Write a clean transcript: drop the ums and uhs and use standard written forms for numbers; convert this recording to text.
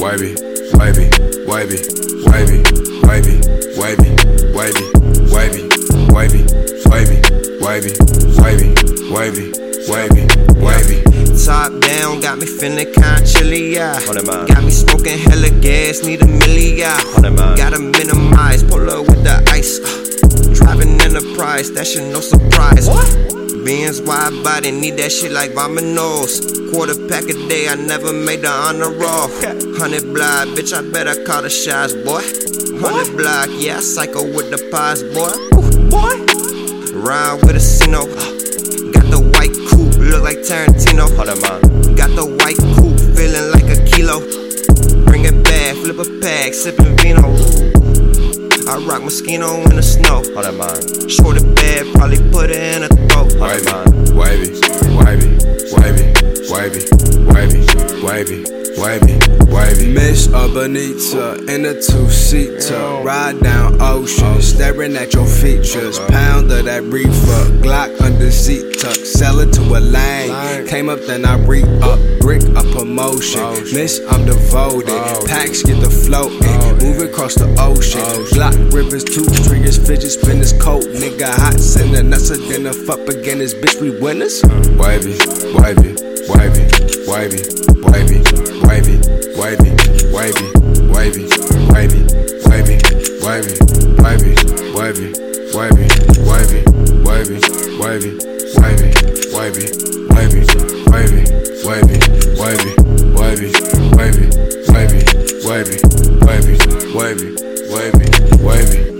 Wavey, wavey, wavey, wavey, wavey, wavey, wavey, wavey, wavey, wavey, wavey, wavey, wavey, wavey, wavey. Top down, got me finna kinda chilly, yeah. Got me smoking hella gas, need a milli, yeah. Gotta minimize, pull up with the ice. Driving Enterprise, that shit no surprise. What? Beans wide body, need that shit like Vamanos. Quarter pack a day, I never made the honor roll. 100 block, bitch, I better call the shots, boy. 100 block, yeah, I cycle with the pies, boy. Boy, ride with a Sino. Got the white coupe, look like Tarantino. Got the white coupe, feeling like a kilo. Bring it back, flip a pack, sipping vino. I rock Moschino in the snow. Short it bad, probably put it in a throat. Wavey, wavey, wavey, wavey, wavey, wavey, wavey, wavey. Miss a bonita in a two-seater. Ride down ocean, staring at your features. Pound of that reefer, Glock under seat tuck. Sell it to a lane, came up then I re-up. Brick a promotion, miss I'm devoted. Packs get the floating, move across the ocean. Block rivers, two triggers, fidget spinners, coat. Nigga hot sender, nuts a dinner, fuck again, this bitch we winners. Wavey, wavey, wavey, wavey, wavey, wavey, wavey, wavey, wavey, wavey, wavey, wavey, wavey, wavey, wavey, wavey, wavey, wavey, wavey, wavey, wavey, wavey, wavey, wavey, wavey, wavey, wavey, wavey, wavey, wavey, wavey, wavey.